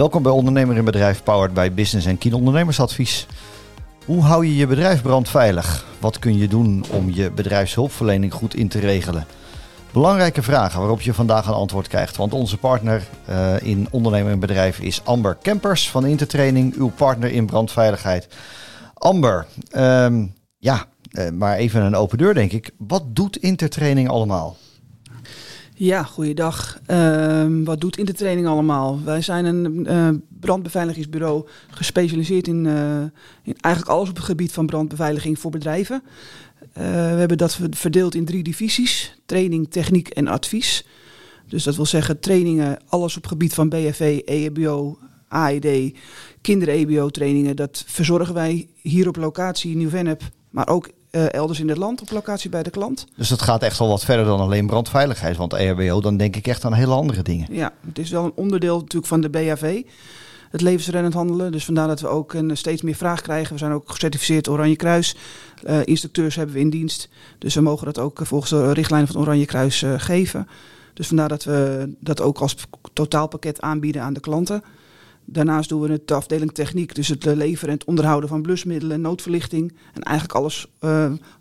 Welkom bij Ondernemer In Bedrijf, powered by Business & Kien Ondernemersadvies. Hoe hou je je bedrijf brandveilig? Wat kun je doen om je bedrijfshulpverlening goed in te regelen? Belangrijke vragen waarop je vandaag een antwoord krijgt. Want onze partner in Ondernemer In Bedrijf is Amber Kempers van Intertraining. Uw partner in brandveiligheid. Amber, maar even een open deur denk ik. Wat doet Intertraining allemaal? Ja, goeiedag. Wat doet Intertraining allemaal? Wij zijn een brandbeveiligingsbureau gespecialiseerd in eigenlijk alles op het gebied van brandbeveiliging voor bedrijven. We hebben dat verdeeld in 3 divisies. Training, techniek en advies. Dus dat wil zeggen trainingen, alles op het gebied van BFV, EHBO, AED, kinder-EBO trainingen. Dat verzorgen wij hier op locatie in Nieuw-Vennep, maar ook elders in het land op locatie bij de klant. Dus dat gaat echt al wat verder dan alleen brandveiligheid. Want EHBO, dan denk ik echt aan hele andere dingen. Ja, het is wel een onderdeel natuurlijk van de BHV. Het levensreddend handelen. Dus vandaar dat we ook steeds meer vraag krijgen. We zijn ook gecertificeerd Oranje Kruis. Instructeurs hebben we in dienst. Dus we mogen dat ook volgens de richtlijnen van het Oranje Kruis geven. Dus vandaar dat we dat ook als totaalpakket aanbieden aan de klanten. Daarnaast doen we de afdeling techniek, dus het leveren en het onderhouden van blusmiddelen, noodverlichting en eigenlijk alles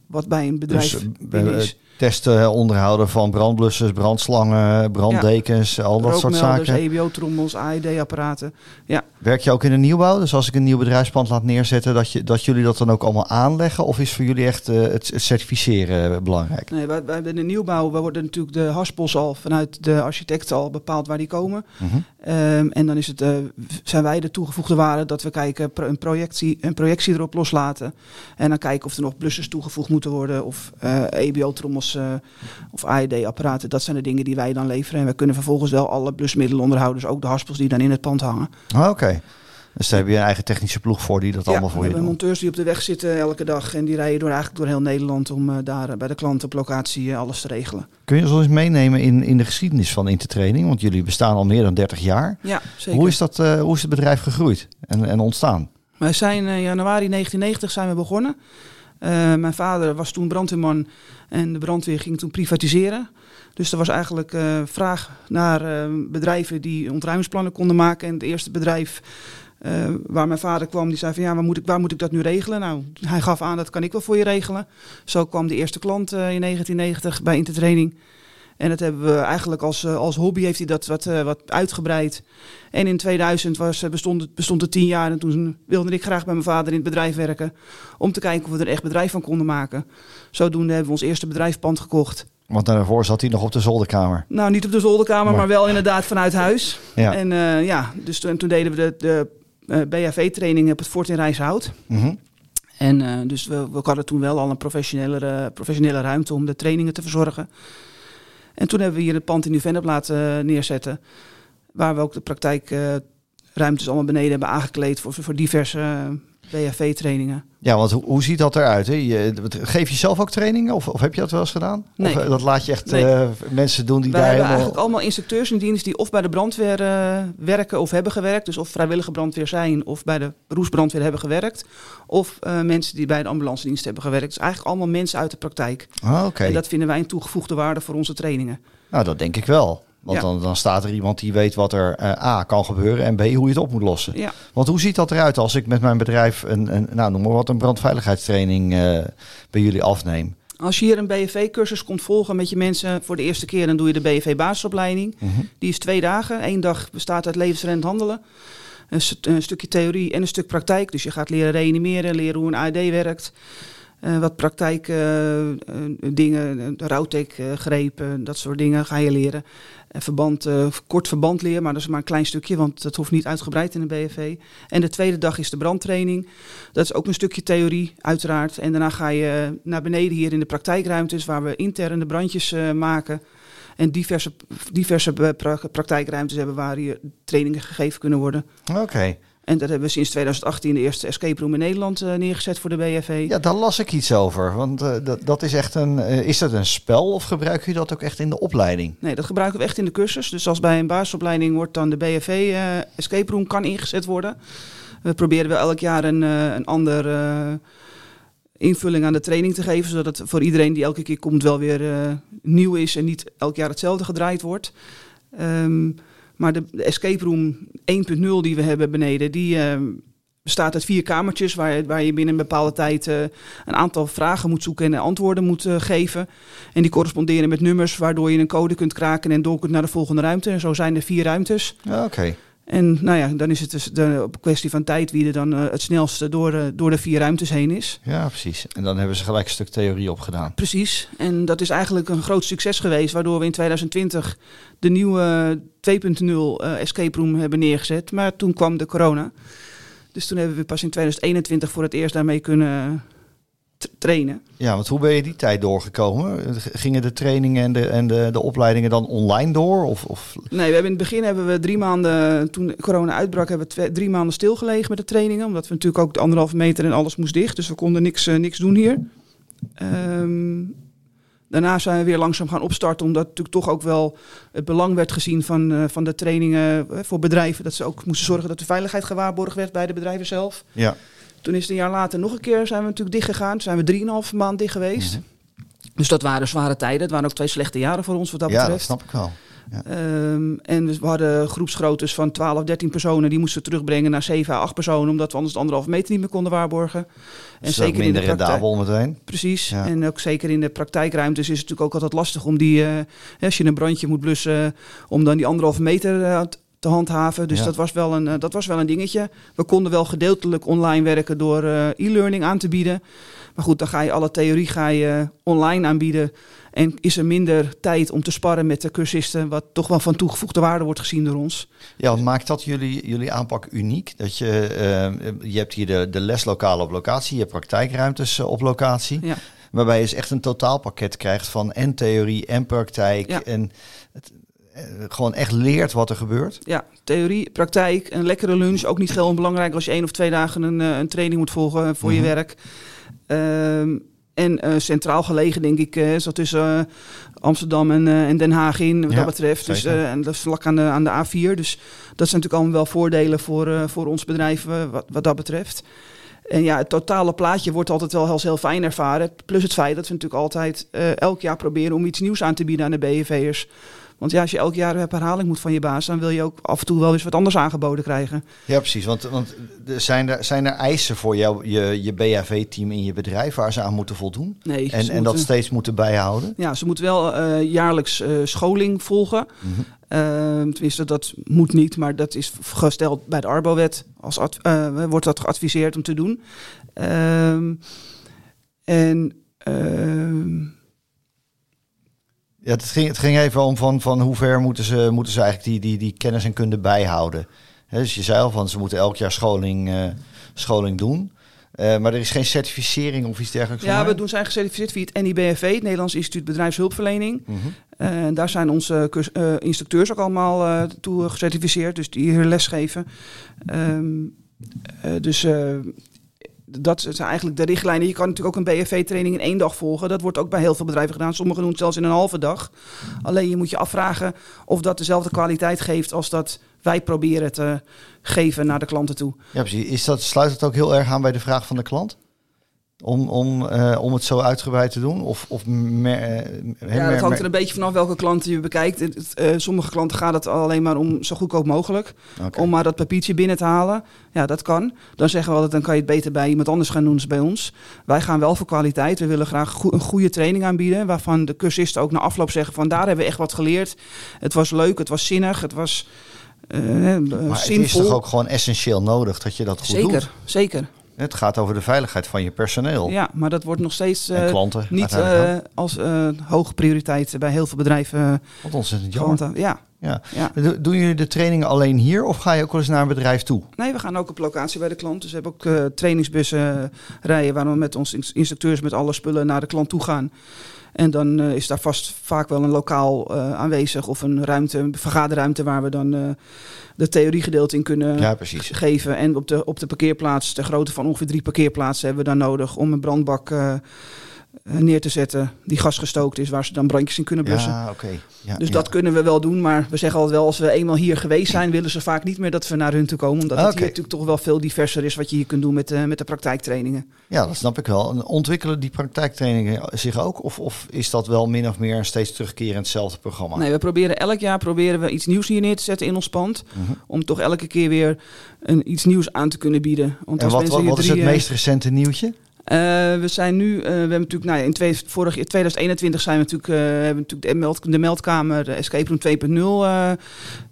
wat bij een bedrijf is. Testen, onderhouden van brandblussers, brandslangen, branddekens, al dat soort zaken. EBO-trommels, AED-apparaten. Ja. Werk je ook in de nieuwbouw? Dus als ik een nieuw bedrijfspand laat neerzetten, dat jullie dat dan ook allemaal aanleggen? Of is voor jullie echt het certificeren belangrijk? Nee, wij in de nieuwbouw worden natuurlijk de haspels al vanuit de architecten al bepaald waar die komen. Mm-hmm. En dan is het, zijn wij de toegevoegde waarde dat we kijken een projectie erop loslaten. En dan kijken of er nog blussers toegevoegd moeten worden of EBO-trommels. Of AED-apparaten, dat zijn de dingen die wij dan leveren. En we kunnen vervolgens wel alle blusmiddelen onderhouden, dus ook de haspels die dan in het pand hangen. Oké. Dus daar heb je een eigen technische ploeg voor die dat allemaal voor je doet. We hebben monteurs die op de weg zitten elke dag en die rijden door heel Nederland om daar bij de klant op locatie alles te regelen. Kun je ons eens meenemen in de geschiedenis van Intertraining? Want jullie bestaan al meer dan 30 jaar. Ja, zeker. Hoe is het bedrijf gegroeid en ontstaan? Wij zijn in januari 1990 zijn we begonnen. Mijn vader was toen brandweerman en de brandweer ging toen privatiseren. Dus er was eigenlijk vraag naar bedrijven die ontruimingsplannen konden maken. En het eerste bedrijf waar mijn vader kwam, die zei van ja, waar moet ik dat nu regelen? Nou, hij gaf aan dat kan ik wel voor je regelen. Zo kwam de eerste klant in 1990 bij Intertraining. En dat hebben we eigenlijk als hobby heeft hij dat wat uitgebreid. En in 2000 bestond het 10 jaar en toen wilde ik graag bij mijn vader in het bedrijf werken. Om te kijken of we er echt bedrijf van konden maken. Zodoende hebben we ons eerste bedrijfspand gekocht. Want daarvoor zat hij nog op de zolderkamer. Nou, niet op de zolderkamer, maar wel inderdaad vanuit huis. Ja. En dus toen deden we de BHV-training op het Fort in Rijsselhout. Mm-hmm. En dus we hadden toen wel al een professionele ruimte om de trainingen te verzorgen. En toen hebben we hier het pand in Nieuw-Vennep laten neerzetten. Waar we ook de praktijkruimtes allemaal beneden hebben aangekleed voor diverse BHV-trainingen. Ja, want hoe ziet dat eruit? Hè? Geef je zelf ook trainingen of heb je dat wel eens gedaan? Nee. Of dat laat je echt mensen doen die daar... We hebben eigenlijk allemaal instructeurs in dienst die of bij de brandweer werken of hebben gewerkt. Dus of vrijwillige brandweer zijn of bij de roesbrandweer hebben gewerkt. Of mensen die bij de ambulance dienst hebben gewerkt. Dus eigenlijk allemaal mensen uit de praktijk. Ah, oké. En dat vinden wij een toegevoegde waarde voor onze trainingen. Nou, dat denk ik wel. Want dan staat er iemand die weet wat er A kan gebeuren en B hoe je het op moet lossen. Ja. Want hoe ziet dat eruit als ik met mijn bedrijf een brandveiligheidstraining bij jullie afneem? Als je hier een BFV-cursus komt volgen met je mensen voor de eerste keer, dan doe je de BFV-basisopleiding. Mm-hmm. Die is 2 dagen. 1 dag bestaat uit levensreddend handelen. Een stukje theorie en een stuk praktijk. Dus je gaat leren reanimeren, leren hoe een AED werkt. Wat praktijkdingen, rouwtekgrepen, dat soort dingen ga je leren. Kort verband leren, maar dat is maar een klein stukje, want dat hoeft niet uitgebreid in de BFV. En de tweede dag is de brandtraining. Dat is ook een stukje theorie, uiteraard. En daarna ga je naar beneden hier in de praktijkruimtes, waar we interne brandjes maken. En diverse praktijkruimtes hebben waar hier trainingen gegeven kunnen worden. Oké. En dat hebben we sinds 2018 de eerste escape room in Nederland neergezet voor de BFV. Ja, daar las ik iets over. Want dat is echt is dat een spel of gebruik je dat ook echt in de opleiding? Nee, dat gebruiken we echt in de cursus. Dus als bij een basisopleiding wordt dan de BFV escape room kan ingezet worden. We proberen wel elk jaar een andere invulling aan de training te geven. Zodat het voor iedereen die elke keer komt wel weer nieuw is en niet elk jaar hetzelfde gedraaid wordt. Maar de escape room 1.0 die we hebben beneden, die bestaat uit 4 kamertjes waar je binnen een bepaalde tijd een aantal vragen moet zoeken en antwoorden moet geven. En die corresponderen met nummers, waardoor je een code kunt kraken en door kunt naar de volgende ruimte. En zo zijn er 4 ruimtes. Ja, oké. En nou ja, dan is het dus op kwestie van tijd wie er dan het snelste door de 4 ruimtes heen is. Ja, precies. En dan hebben ze gelijk een stuk theorie opgedaan. Precies. En dat is eigenlijk een groot succes geweest, waardoor we in 2020 de nieuwe 2.0 escape room hebben neergezet. Maar toen kwam de corona. Dus toen hebben we pas in 2021 voor het eerst daarmee kunnen trainen. Ja, want hoe ben je die tijd doorgekomen? Gingen de trainingen en de opleidingen dan online door? Of? Nee, we hebben in het begin 3 maanden, toen corona uitbrak, hebben we 3 maanden stilgelegen met de trainingen. Omdat we natuurlijk ook de 1,5 meter en alles moest dicht. Dus we konden niks doen hier. Daarna zijn we weer langzaam gaan opstarten, omdat natuurlijk toch ook wel het belang werd gezien van de trainingen voor bedrijven. Dat ze ook moesten zorgen dat de veiligheid gewaarborgd werd bij de bedrijven zelf. Ja. Toen is het een jaar later nog een keer zijn we natuurlijk dicht gegaan. Toen zijn we 3,5 maand dicht geweest. Mm-hmm. Dus dat waren zware tijden. Het waren ook 2 slechte jaren voor ons wat dat betreft. Ja, dat snap ik wel. Ja. En we hadden groepsgroottes van 12-13 personen. Die moesten we terugbrengen naar 7-8 personen. Omdat we anders de 1,5 meter niet meer konden waarborgen. En zeker minder in de praktijk, rendabel meteen. Precies. Ja. En ook zeker in de praktijkruimtes is het natuurlijk ook altijd lastig om die... als je een brandje moet blussen, om dan die 1,5 meter... te handhaven. Dus ja, dat was wel een dingetje. We konden wel gedeeltelijk online werken door e-learning aan te bieden. Maar goed, dan ga je alle theorie online aanbieden. En is er minder tijd om te sparren met de cursisten, wat toch wel van toegevoegde waarde wordt gezien door ons. Ja, wat maakt dat jullie aanpak uniek? Dat je hebt hier de leslokalen op locatie, je hebt praktijkruimtes op locatie. Ja. Waarbij je echt een totaalpakket krijgt van en theorie en praktijk. Ja. En gewoon echt leert wat er gebeurt. Ja, theorie, praktijk, een lekkere lunch. Ook niet heel onbelangrijk als je 1 of 2 dagen een training moet volgen voor je werk. En centraal gelegen, denk ik, zo tussen Amsterdam en Den Haag in, wat dat betreft. Dus, en dat is vlak aan de A4. Dus dat zijn natuurlijk allemaal wel voordelen voor ons bedrijf wat dat betreft. En ja, het totale plaatje wordt altijd wel als heel fijn ervaren. Plus het feit dat we natuurlijk altijd elk jaar proberen om iets nieuws aan te bieden aan de BFV'ers. Want ja, als je elk jaar herhaling moet van je baas, dan wil je ook af en toe wel eens wat anders aangeboden krijgen. Ja, precies. Want zijn er eisen voor je BHV-team in je bedrijf waar ze aan moeten voldoen? Nee. En dat steeds moeten bijhouden? Ja, ze moeten wel jaarlijks scholing volgen. Mm-hmm. Tenminste, dat moet niet, maar dat is gesteld bij de Arbo-wet. Wordt dat geadviseerd om te doen. Ja, het ging even om van hoe ver moeten ze eigenlijk die kennis en kunde bijhouden. He, dus je zei al van ze moeten elk jaar scholing doen. Maar er is geen certificering of iets dergelijks. Ja, we zijn gecertificeerd via het NIBFV, het Nederlands Instituut Bedrijfshulpverlening. Mm-hmm. Daar zijn onze instructeurs ook allemaal toe gecertificeerd, dus die hier lesgeven. Dat zijn eigenlijk de richtlijnen. Je kan natuurlijk ook een BFV-training in 1 dag volgen. Dat wordt ook bij heel veel bedrijven gedaan. Sommigen doen het zelfs in een halve dag. Alleen je moet je afvragen of dat dezelfde kwaliteit geeft als dat wij proberen te geven naar de klanten toe. Ja, precies. Sluit het ook heel erg aan bij de vraag van de klant? Om het zo uitgebreid te doen? Dat hangt er een beetje vanaf welke klant je bekijkt. Sommige klanten gaat het alleen maar om zo goedkoop mogelijk. Okay. Om maar dat papiertje binnen te halen. Ja, dat kan. Dan zeggen we altijd, dan kan je het beter bij iemand anders gaan doen dan bij ons. Wij gaan wel voor kwaliteit. We willen graag een goede training aanbieden. Waarvan de cursisten ook na afloop zeggen van daar hebben we echt wat geleerd. Het was leuk, het was zinnig, het was maar zinvol. Het is toch ook gewoon essentieel nodig dat je dat goed doet? Zeker. Het gaat over de veiligheid van je personeel. Ja, maar dat wordt nog steeds klanten, niet als hoge prioriteit bij heel veel bedrijven. Wat ontzettend jammer. Ja. Doen jullie de trainingen alleen hier of ga je ook wel eens naar een bedrijf toe? Nee, we gaan ook op locatie bij de klant. Dus we hebben ook trainingsbussen rijden waar we met onze instructeurs met alle spullen naar de klant toe gaan. En dan is daar vast vaak wel een lokaal aanwezig of een vergaderruimte waar we dan de theoriegedeelte in kunnen geven. En op de parkeerplaats, de grootte van ongeveer 3 parkeerplaatsen hebben we dan nodig om een brandbak neer te zetten die gasgestookt is, waar ze dan brandjes in kunnen blussen. Ja, okay. Dus dat kunnen we wel doen, maar we zeggen altijd wel, als we eenmaal hier geweest zijn, willen ze vaak niet meer dat we naar hun toe komen, omdat het hier natuurlijk toch wel veel diverser is wat je hier kunt doen met de praktijktrainingen. Ja, dat snap ik wel. En ontwikkelen die praktijktrainingen zich ook, of is dat wel min of meer een steeds terugkerend hetzelfde programma? Nee, we proberen elk jaar iets nieuws hier neer te zetten in ons pand, om toch elke keer weer iets nieuws aan te kunnen bieden. Want en wat is het meest recente nieuwtje? We zijn nu, we hebben natuurlijk, in 2021 zijn we natuurlijk, hebben natuurlijk de meldkamer, de Escape Room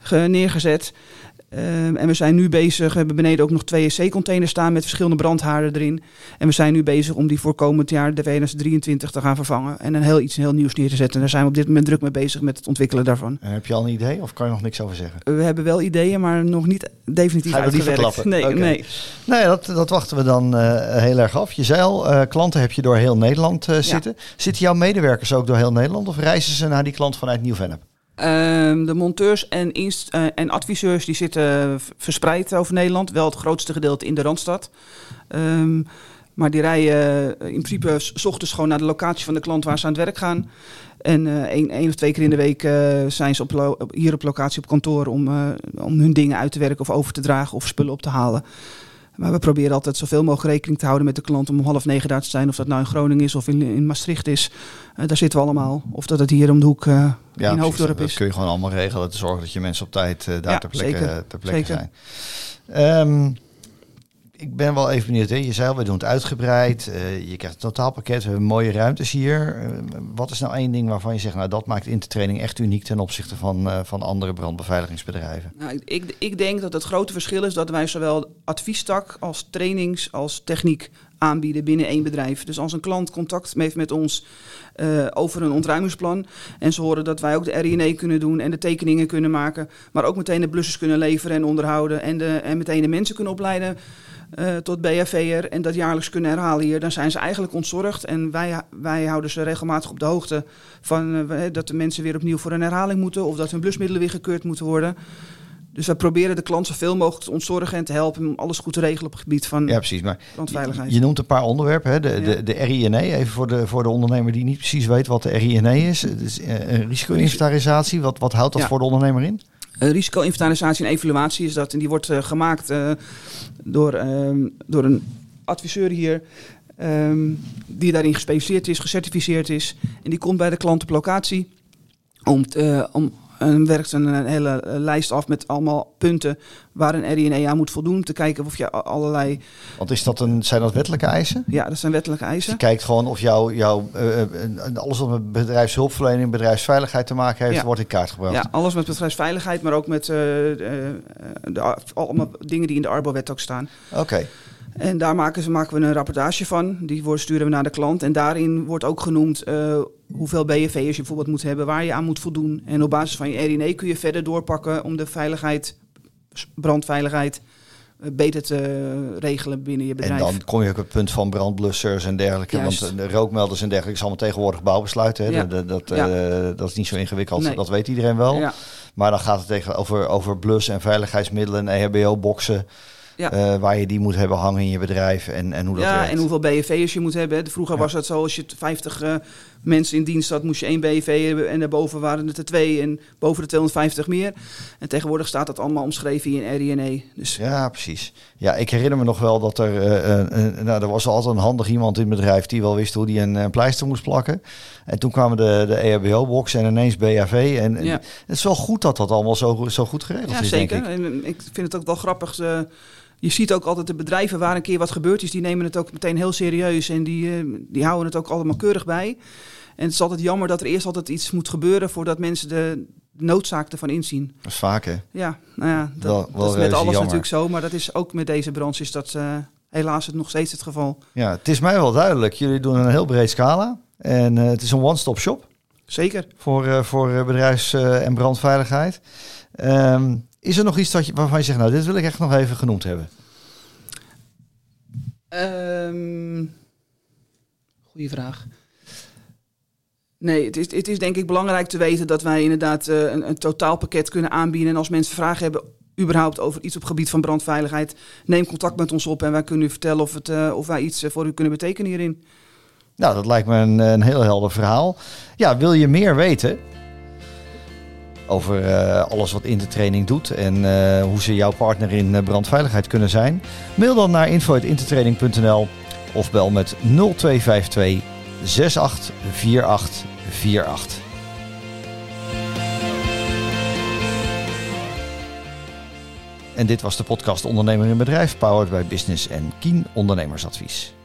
2.0 neergezet. En we zijn nu bezig, we hebben beneden ook nog 2 EC-containers staan met verschillende brandhaarden erin. En we zijn nu bezig om die voor komend jaar, de 2023, te gaan vervangen. En iets heel nieuws neer te zetten. En daar zijn we op dit moment druk mee bezig met het ontwikkelen daarvan. En heb je al een idee of kan je nog niks over zeggen? We hebben wel ideeën, maar nog niet definitief uitgewerkt. Niet verklappen? Nee. Nee, dat wachten we dan heel erg af. Je zei al, klanten heb je door heel Nederland zitten. Ja. Zitten jouw medewerkers ook door heel Nederland of reizen ze naar die klant vanuit Nieuw-Vennep? De monteurs en adviseurs die zitten verspreid over Nederland. Wel het grootste gedeelte in de Randstad. Maar die rijden in principe 's ochtends gewoon naar de locatie van de klant waar ze aan het werk gaan. En 1 of 2 keer in de week zijn ze hier op locatie op kantoor om hun dingen uit te werken of over te dragen of spullen op te halen. Maar we proberen altijd zoveel mogelijk rekening te houden met de klant om 8:30 daar te zijn. Of dat nou in Groningen is of in Maastricht is. Daar zitten we allemaal. Of dat het hier om de hoek in Hoofddorp is. Dat kun je gewoon allemaal regelen. Te zorgen dat je mensen op tijd daar ter plekke zijn. Ik ben wel even benieuwd. Hè? Je zei al, we doen het uitgebreid. Je krijgt een totaalpakket. We hebben mooie ruimtes hier. Wat is nou 1 ding waarvan je zegt, nou dat maakt Intertraining echt uniek ten opzichte van andere brandbeveiligingsbedrijven? Nou, ik denk dat het grote verschil is dat wij zowel adviestak als trainings als techniek aanbieden binnen 1 bedrijf. Dus als een klant contact heeft met ons over een ontruimingsplan en ze horen dat wij ook de RI&E kunnen doen en de tekeningen kunnen maken, maar ook meteen de blussers kunnen leveren en onderhouden en meteen de mensen kunnen opleiden tot BFV'er en dat jaarlijks kunnen herhalen hier, dan zijn ze eigenlijk ontzorgd. En wij houden ze regelmatig op de hoogte van dat de mensen weer opnieuw voor een herhaling moeten of dat hun blusmiddelen weer gekeurd moeten worden. Dus wij proberen de klant zoveel mogelijk te ontzorgen en te helpen om alles goed te regelen op het gebied van brandveiligheid. Je noemt een paar onderwerpen. Hè? De RI&E, even voor de ondernemer die niet precies weet wat de RI&E is. Dus, risico-inventarisatie, wat houdt dat voor de ondernemer in? Risico-inventarisatie en evaluatie is dat. En die wordt gemaakt door een adviseur hier. Die daarin gespecialiseerd is, gecertificeerd is. En die komt bij de klant op locatie en werkt een hele lijst af met allemaal punten waar een RI&E aan moet voldoen. Om te kijken of je allerlei... Want zijn dat wettelijke eisen? Ja, dat zijn wettelijke eisen. Dus je kijkt gewoon of alles wat met bedrijfshulpverlening, bedrijfsveiligheid te maken heeft, wordt in kaart gebracht. Ja, alles met bedrijfsveiligheid, maar ook met allemaal dingen die in de Arbo-wet ook staan. Oké. En daar maken we een rapportage van. Die sturen we naar de klant. En daarin wordt ook genoemd hoeveel BFV'ers je bijvoorbeeld moet hebben, waar je aan moet voldoen. En op basis van je RI&E kun je verder doorpakken om de brandveiligheid beter te regelen binnen je bedrijf. En dan kom je ook op het punt van brandblussers en dergelijke. Juist. Want de rookmelders en dergelijke is allemaal tegenwoordig bouwbesluiten. Hè? Ja. Dat is niet zo ingewikkeld. Nee. Dat weet iedereen wel. Ja. Maar dan gaat het over blussen en veiligheidsmiddelen en EHBO-boxen. Ja. Waar je die moet hebben hangen in je bedrijf en hoe dat werkt. Ja, en hoeveel BFV'ers je moet hebben. Vroeger was dat zo, als je 50 mensen in dienst had, moest je 1 BFV hebben. En daarboven waren het er 2 en boven de 250 meer. En tegenwoordig staat dat allemaal omschreven in RI&E. Dus. Ja, precies. Ja, ik herinner me nog wel dat er was altijd een handig iemand in het bedrijf die wel wist hoe die een pleister moest plakken. En toen kwamen de EHBO-box en ineens BHV. En het is wel goed dat allemaal zo goed geregeld is, zeker. Denk ik. En ik vind het ook wel grappig. Je ziet ook altijd de bedrijven waar een keer wat gebeurd is, die nemen het ook meteen heel serieus en die houden het ook allemaal keurig bij. En het is altijd jammer dat er eerst altijd iets moet gebeuren voordat mensen de noodzaak ervan inzien. Dat is vaak, hè? Ja, nou ja, dat is met alles natuurlijk zo, maar dat is ook met deze branche is dat helaas het nog steeds het geval. Ja, het is mij wel duidelijk. Jullie doen een heel breed scala en het is een one-stop shop. Zeker. Voor bedrijfs- en brandveiligheid. Is er nog iets waarvan je zegt, nou, dit wil ik echt nog even genoemd hebben? Goeie vraag. Nee, het is denk ik belangrijk te weten dat wij inderdaad een totaalpakket kunnen aanbieden. En als mensen vragen hebben überhaupt over iets op het gebied van brandveiligheid, neem contact met ons op en wij kunnen u vertellen of wij iets voor u kunnen betekenen hierin. Nou, dat lijkt me een heel helder verhaal. Ja, wil je meer weten over alles wat Intertraining doet en hoe ze jouw partner in brandveiligheid kunnen zijn? Mail dan naar info@intertraining.nl of bel met 0252 684848. En dit was de podcast Ondernemer in Bedrijf, powered by Business en Kien Ondernemersadvies.